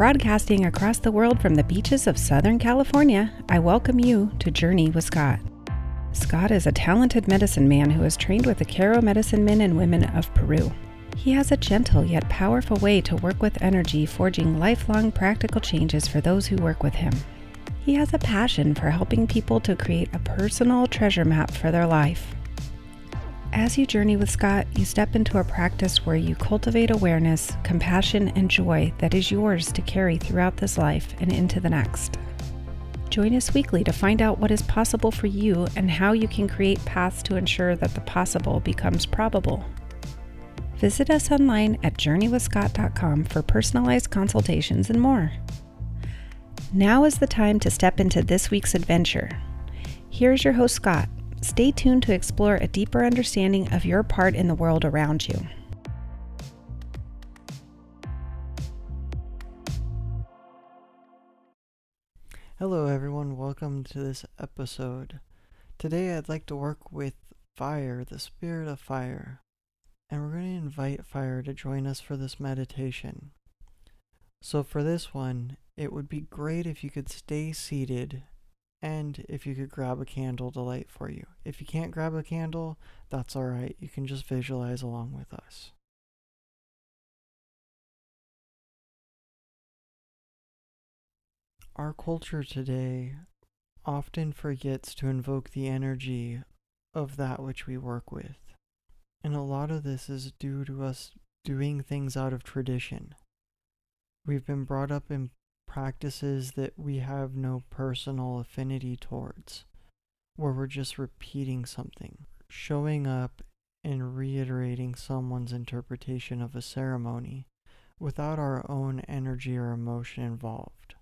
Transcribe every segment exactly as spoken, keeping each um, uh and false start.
Broadcasting across the world from the beaches of Southern California, I welcome you to Journey with Scott. Scott is a talented medicine man who is trained with the Caro Medicine Men and Women of Peru. He has a gentle yet powerful way to work with energy, forging lifelong practical changes for those who work with him. He has a passion for helping people to create a personal treasure map for their life. As you journey with Scott, you step into a practice where you cultivate awareness, compassion, and joy that is yours to carry throughout this life and into the next. Join us weekly to find out what is possible for you and how you can create paths to ensure that the possible becomes probable. Visit us online at journey with scott dot com for personalized consultations and more. Now is the time to step into this week's adventure. Here's your host, Scott. Stay tuned to explore a deeper understanding of your part in the world around you. Hello everyone, welcome to this episode. Today I'd like to work with fire, the spirit of fire. And we're going to invite fire to join us for this meditation. So for this one, it would be great if you could stay seated and if you could grab a candle to light for you. If you can't grab a candle, that's all right. You can just visualize along with us. Our culture today often forgets to invoke the energy of that which we work with. And a lot of this is due to us doing things out of tradition. We've been brought up in practices that we have no personal affinity towards, where we're just repeating something, showing up and reiterating someone's interpretation of a ceremony without our own energy or emotion involved.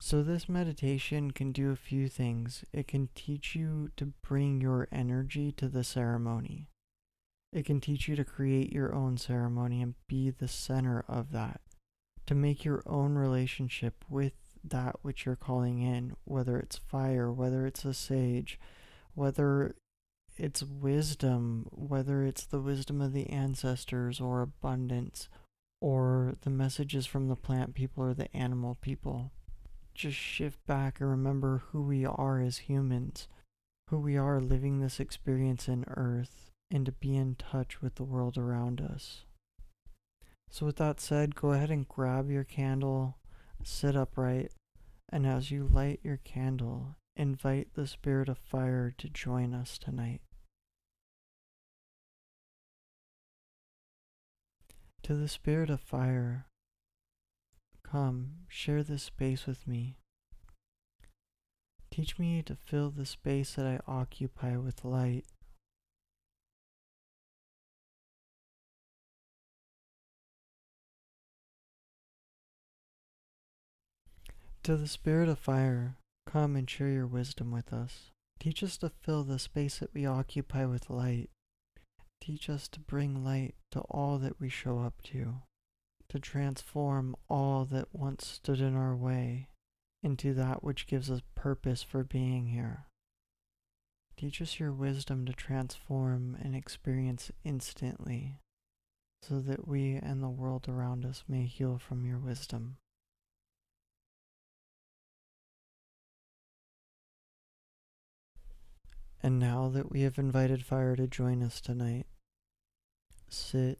So this meditation can do a few things. It can teach you to bring your energy to the ceremony. It can teach you to create your own ceremony and be the center of that, to make your own relationship with that which you're calling in, whether it's fire, whether it's a sage, whether it's wisdom, whether it's the wisdom of the ancestors or abundance, or the messages from the plant people or the animal people. Just shift back and remember who we are as humans, who we are living this experience in Earth, and to be in touch with the world around us. So with that said, go ahead and grab your candle, sit upright, and as you light your candle, invite the spirit of fire to join us tonight. To the spirit of fire, come, share this space with me. Teach me to fill the space that I occupy with light. To the spirit of fire, come and share your wisdom with us. Teach us to fill the space that we occupy with light. Teach us to bring light to all that we show up to, to transform all that once stood in our way into that which gives us purpose for being here. Teach us your wisdom to transform an experience instantly, so that we and the world around us may heal from your wisdom. And now that we have invited fire to join us tonight, sit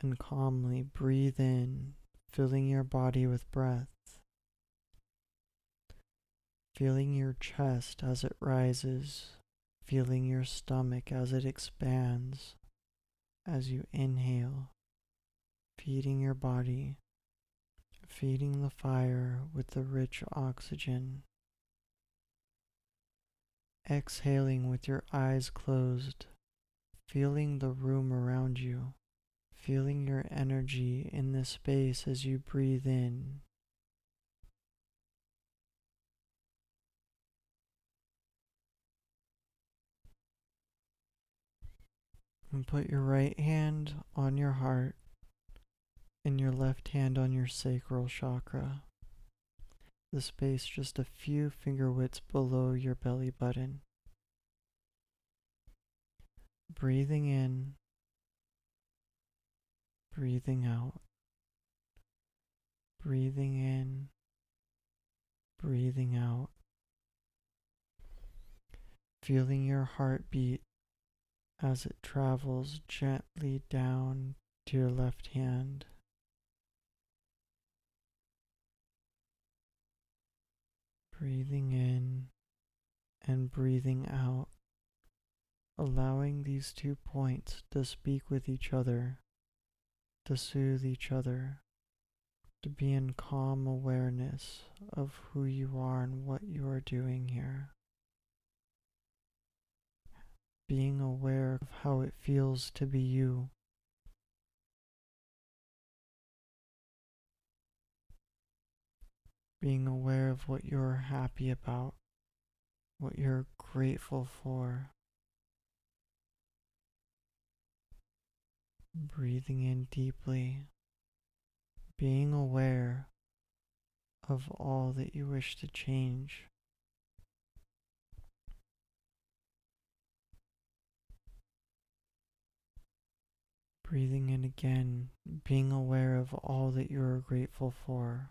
and calmly breathe in, filling your body with breath, feeling your chest as it rises, feeling your stomach as it expands, as you inhale, feeding your body, feeding the fire with the rich oxygen. Exhaling with your eyes closed, feeling the room around you, feeling your energy in this space as you breathe in. And put your right hand on your heart and your left hand on your sacral chakra, the space just a few finger widths below your belly button. Breathing in, breathing out, Breathing in, breathing out. Feeling your heartbeat as it travels gently down to your left hand. Breathing in and breathing out, allowing these two points to speak with each other, to soothe each other, to be in calm awareness of who you are and what you are doing here. Being aware of how it feels to be you. Being aware of what you're happy about, what you're grateful for. Breathing in deeply, being aware of all that you wish to change. Breathing in again, being aware of all that you are grateful for.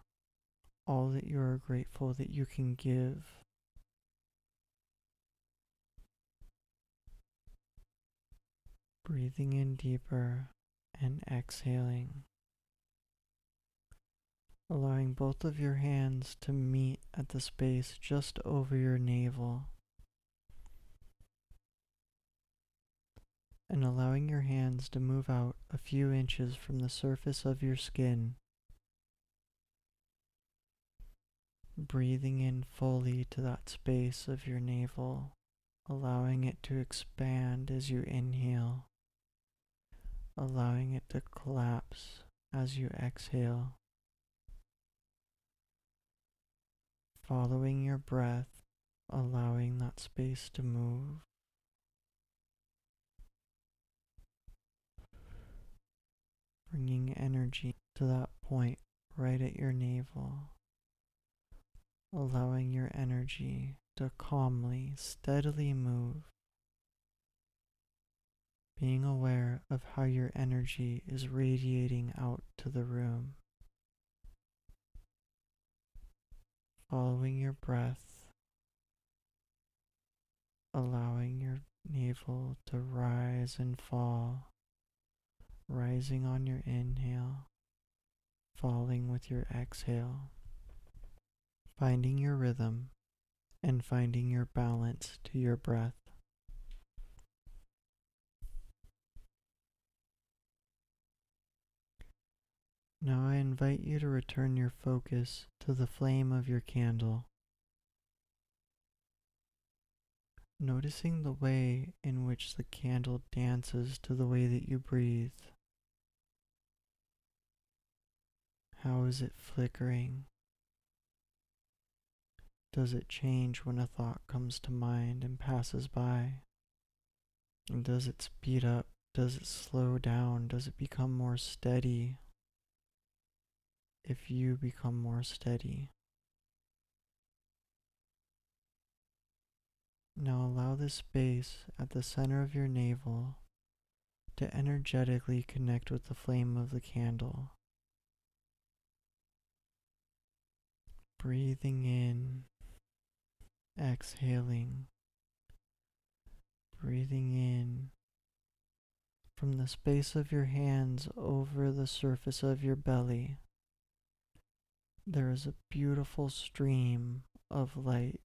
All that you are grateful that you can give. Breathing in deeper and exhaling. Allowing both of your hands to meet at the space just over your navel. And allowing your hands to move out a few inches from the surface of your skin. Breathing in fully to that space of your navel, allowing it to expand as you inhale, allowing it to collapse as you exhale. Following your breath, allowing that space to move. Bringing energy to that point right at your navel. Allowing your energy to calmly, steadily move. Being aware of how your energy is radiating out to the room. Following your breath. Allowing your navel to rise and fall. Rising on your inhale. Falling with your exhale. Finding your rhythm and finding your balance to your breath. Now I invite you to return your focus to the flame of your candle, noticing the way in which the candle dances to the way that you breathe. How is it flickering? Does it change when a thought comes to mind and passes by? Does it speed up? Does it slow down? Does it become more steady? If you become more steady. Now allow this space at the center of your navel to energetically connect with the flame of the candle. Breathing in. Exhaling, breathing in from the space of your hands over the surface of your belly. There is a beautiful stream of light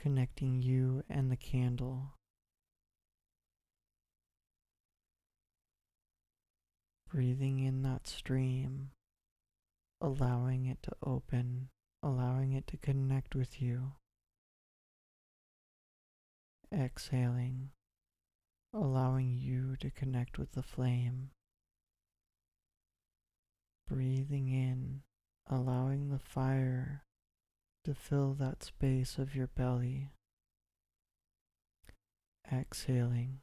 connecting you and the candle. Breathing in that stream, allowing it to open. Allowing it to connect with you. Exhaling, allowing you to connect with the flame. Breathing in, allowing the fire to fill that space of your belly. Exhaling,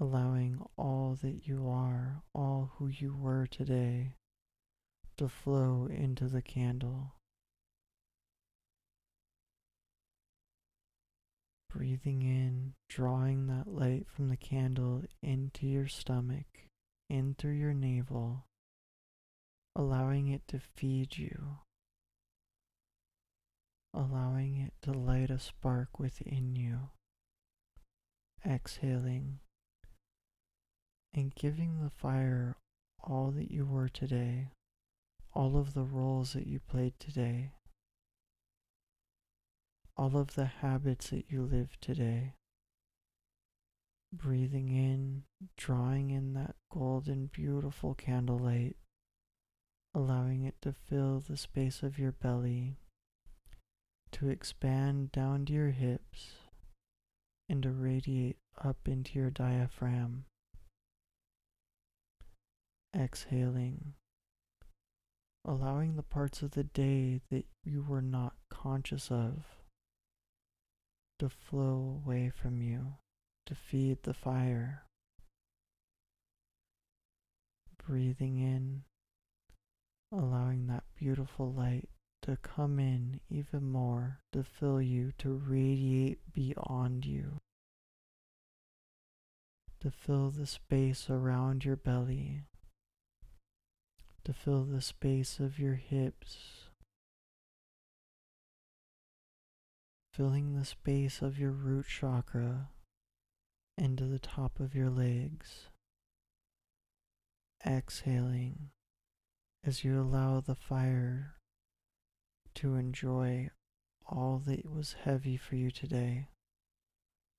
allowing all that you are, all who you were today, to flow into the candle. Breathing in, drawing that light from the candle into your stomach, in through your navel, allowing it to feed you, allowing it to light a spark within you, exhaling, and giving the fire all that you were today, all of the roles that you played today, all of the habits that you live today, breathing in, drawing in that golden, beautiful candlelight, allowing it to fill the space of your belly, to expand down to your hips, and to radiate up into your diaphragm. Exhaling, allowing the parts of the day that you were not conscious of to flow away from you, to feed the fire. Breathing in, allowing that beautiful light to come in even more, to fill you, to radiate beyond you, to fill the space around your belly, to fill the space of your hips, filling the space of your root chakra into the top of your legs. Exhaling, as you allow the fire to enjoy all that was heavy for you today,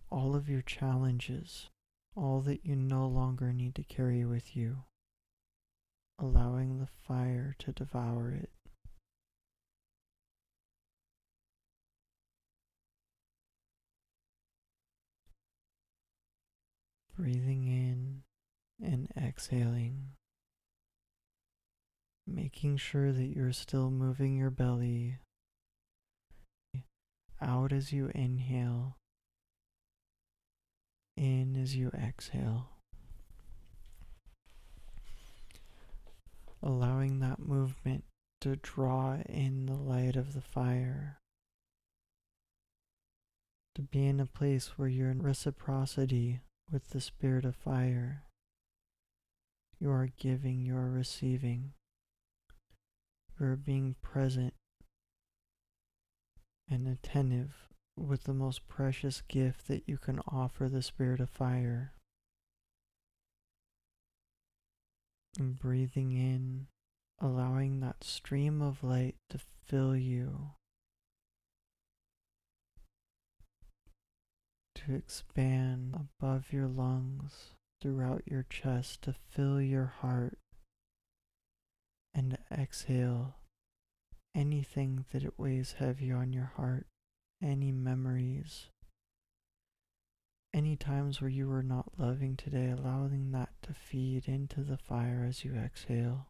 all of your challenges, all that you no longer need to carry with you, allowing the fire to devour it. Breathing in and exhaling, making sure that you're still moving your belly out as you inhale, in as you exhale, allowing that movement to draw in the light of the fire, to be in a place where you're in reciprocity with the spirit of fire. You are giving, you are receiving. You're being present and attentive with the most precious gift that you can offer the spirit of fire. And breathing in, allowing that stream of light to fill you, to expand above your lungs, throughout your chest, to fill your heart, and to exhale anything that it weighs heavy on your heart, any memories, any times where you were not loving today, allowing that to feed into the fire as you exhale.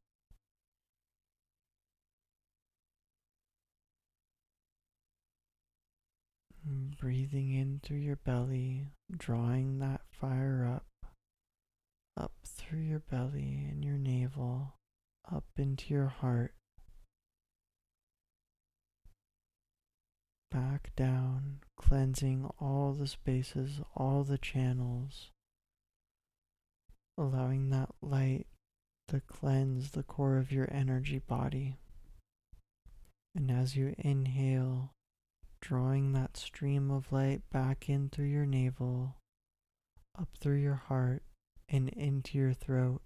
And breathing in through your belly, drawing that fire up, up through your belly and your navel, up into your heart, back down, cleansing all the spaces, all the channels, allowing that light to cleanse the core of your energy body. And as you inhale, drawing that stream of light back in through your navel, up through your heart, and into your throat.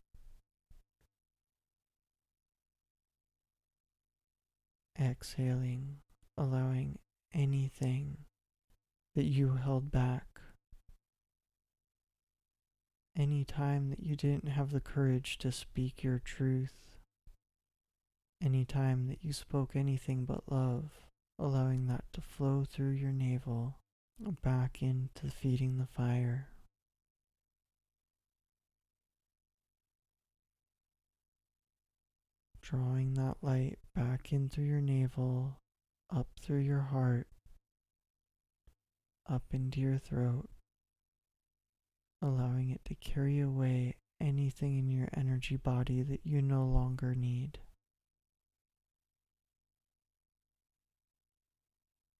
Exhaling, allowing anything that you held back, any time that you didn't have the courage to speak your truth, any time that you spoke anything but love, allowing that to flow through your navel, back into feeding the fire. Drawing that light back in through your navel, up through your heart, up into your throat, allowing it to carry away anything in your energy body that you no longer need.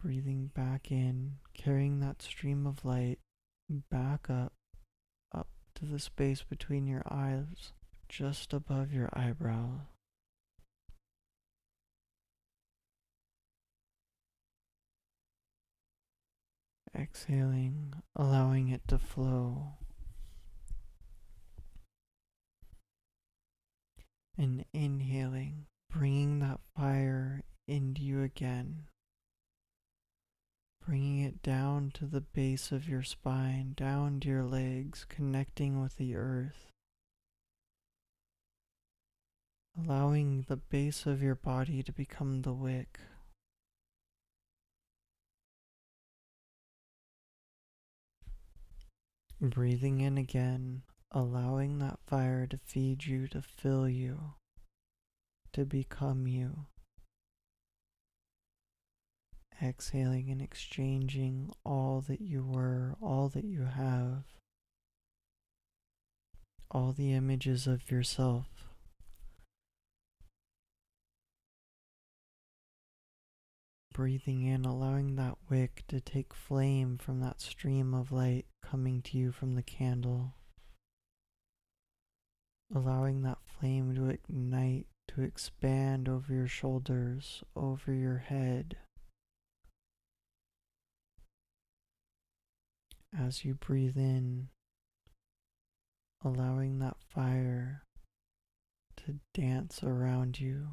Breathing back in, carrying that stream of light back up, up to the space between your eyes, just above your eyebrow. Exhaling, allowing it to flow. And inhaling, bringing that fire into you again. Bringing it down to the base of your spine, down to your legs, connecting with the earth. Allowing the base of your body to become the wick. Breathing in again, allowing that fire to feed you, to fill you, to become you. Exhaling and exchanging all that you were, all that you have, all the images of yourself. Breathing in, allowing that wick to take flame from that stream of light coming to you from the candle. Allowing that flame to ignite, to expand over your shoulders, over your head. As you breathe in, allowing that fire to dance around you.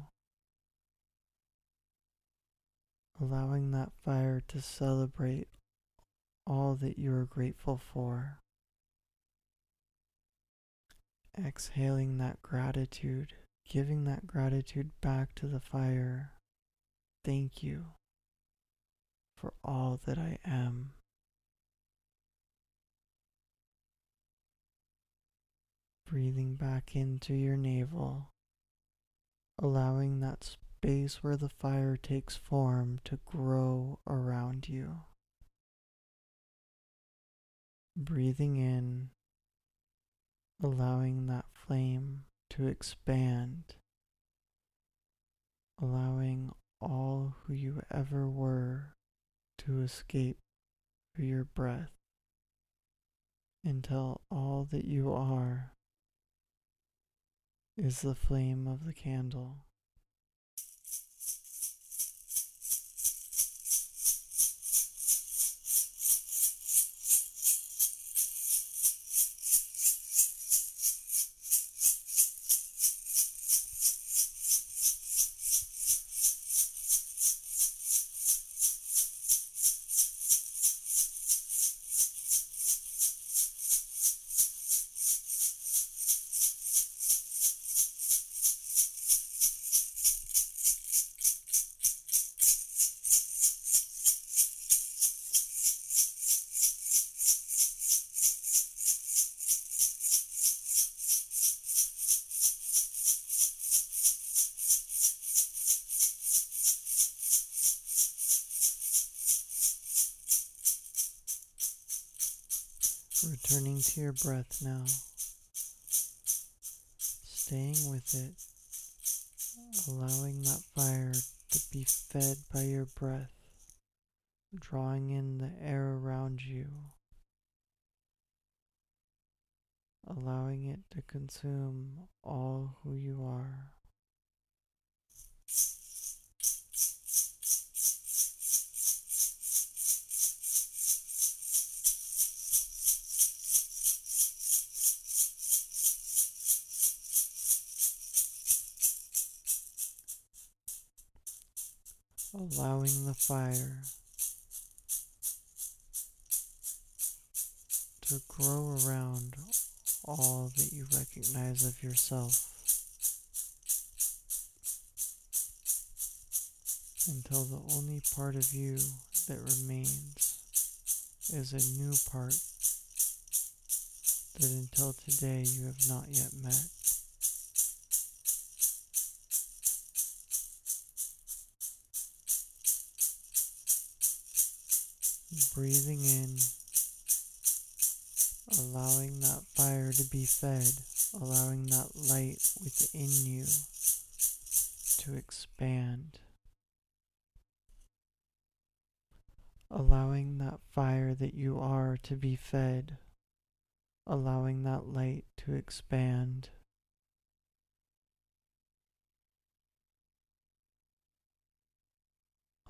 Allowing that fire to celebrate all that you are grateful for. Exhaling that gratitude, giving that gratitude back to the fire. Thank you for all that I am. Breathing back into your navel, allowing that sp- Space where the fire takes form to grow around you. Breathing in, allowing that flame to expand, allowing all who you ever were to escape through your breath until all that you are is the flame of the candle. Returning to your breath now, staying with it, allowing that fire to be fed by your breath, drawing in the air around you, allowing it to consume all who you are. Allowing the fire to grow around all that you recognize of yourself until the only part of you that remains is a new part that until today you have not yet met. Breathing in, allowing that fire to be fed, allowing that light within you to expand, allowing that fire that you are to be fed, allowing that light to expand.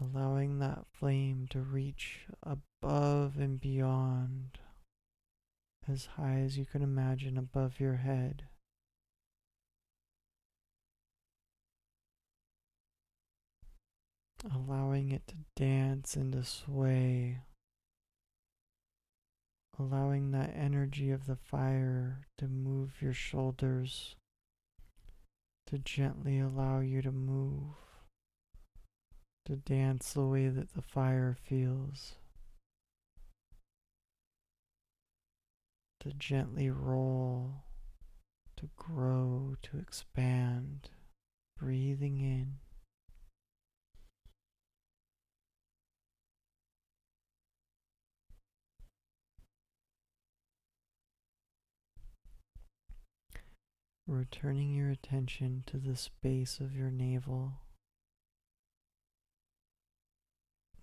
Allowing that flame to reach a above and beyond, as high as you can imagine above your head. Allowing it to dance and to sway. Allowing that energy of the fire to move your shoulders, to gently allow you to move, to dance the way that the fire feels, to gently roll, to grow, to expand, breathing in. Returning your attention to the space of your navel,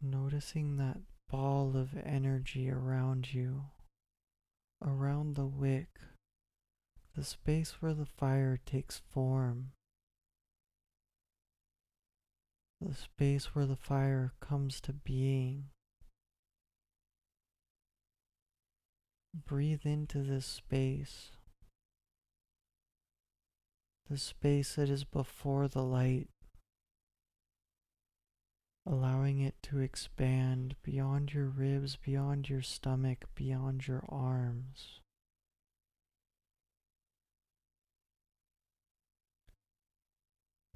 noticing that ball of energy around you, around the wick, the space where the fire takes form, the space where the fire comes to being. Breathe into this space. The space that is before the light, allowing it to expand beyond your ribs, beyond your stomach, beyond your arms.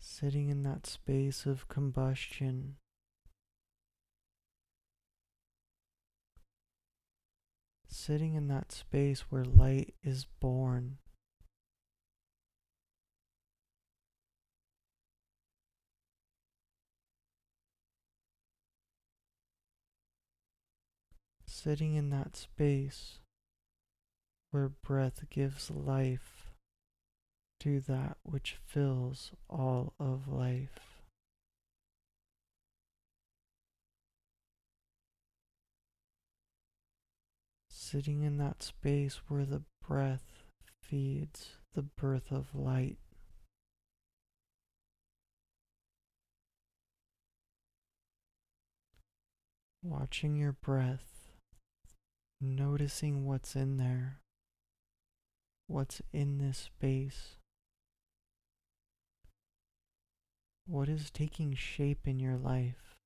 Sitting in that space of combustion, sitting in that space where light is born. Sitting in that space where breath gives life to that which fills all of life. Sitting in that space where the breath feeds the birth of light. Watching your breath. Noticing what's in there, what's in this space, what is taking shape in your life,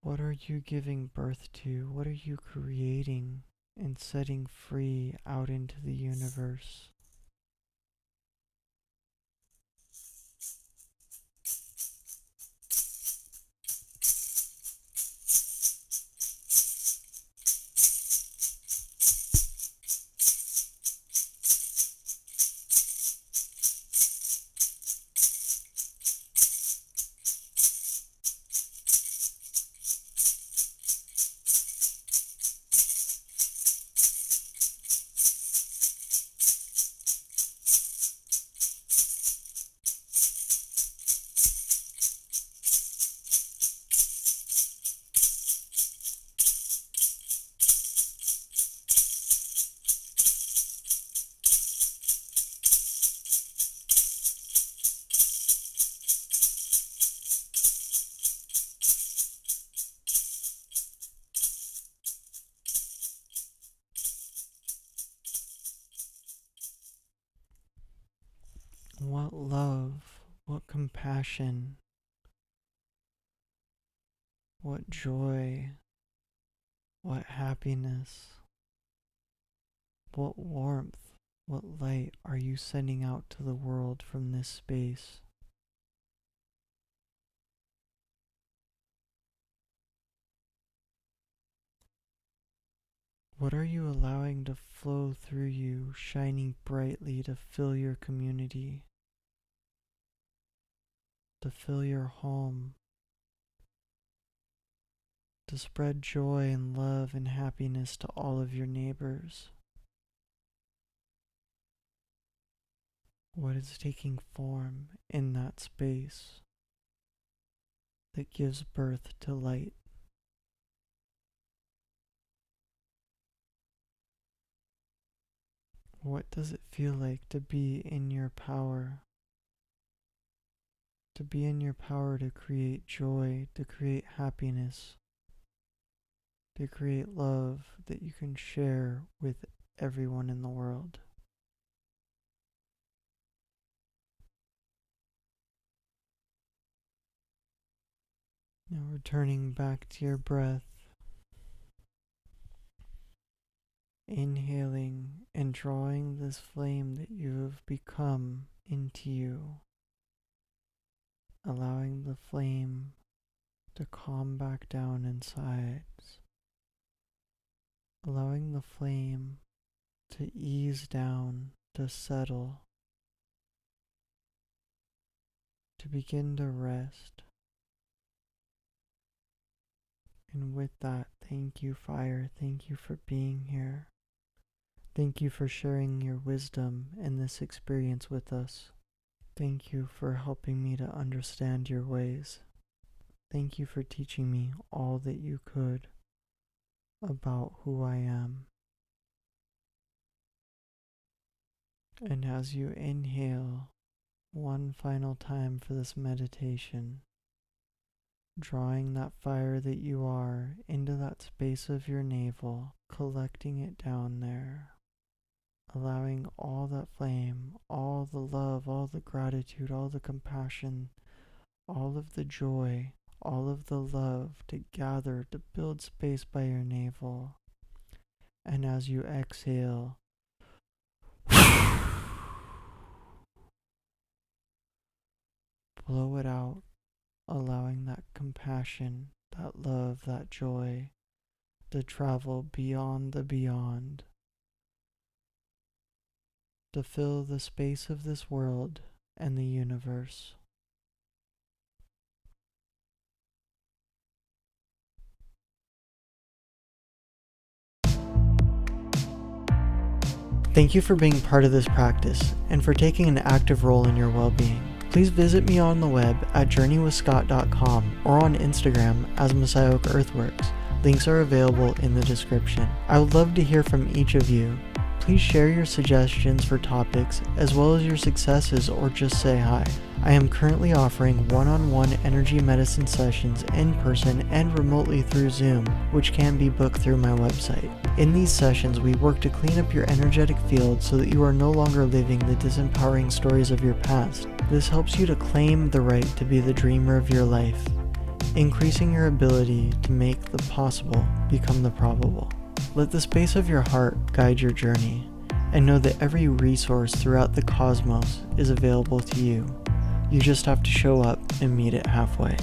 what are you giving birth to, what are you creating and setting free out into the universe. What love, what compassion, what joy, what happiness, what warmth, what light are you sending out to the world from this space? What are you allowing to flow through you, shining brightly to fill your community? To fill your home, to spread joy and love and happiness to all of your neighbors. What is taking form in that space that gives birth to light? What does it feel like to be in your power? to be in your power to create joy, to create happiness, to create love that you can share with everyone in the world. Now returning back to your breath, inhaling and drawing this flame that you have become into you, allowing the flame to calm back down inside, allowing the flame to ease down, to settle, to begin to rest. And with that, thank you, fire. Thank you for being here. Thank you for sharing your wisdom in this experience with us. Thank you for helping me to understand your ways. Thank you for teaching me all that you could about who I am. And as you inhale, one final time for this meditation, drawing that fire that you are into that space of your navel, collecting it down there, allowing all that flame, all the love, all the gratitude, all the compassion, all of the joy, all of the love to gather, to build space by your navel. And as you exhale, blow it out, allowing that compassion, that love, that joy to travel beyond the beyond, to fill the space of this world and the universe. Thank you for being part of this practice and for taking an active role in your well-being. Please visit me on the web at journey with scott dot com or on Instagram as Messiah Oak Earthworks. Links are available in the description. I would love to hear from each of you. Please share your suggestions for topics as well as your successes, or just say hi. I am currently offering one-on-one energy medicine sessions in person and remotely through Zoom, which can be booked through my website. In these sessions, we work to clean up your energetic field so that you are no longer living the disempowering stories of your past. This helps you to claim the right to be the dreamer of your life, increasing your ability to make the possible become the probable. Let the space of your heart guide your journey, and know that every resource throughout the cosmos is available to you. You just have to show up and meet it halfway.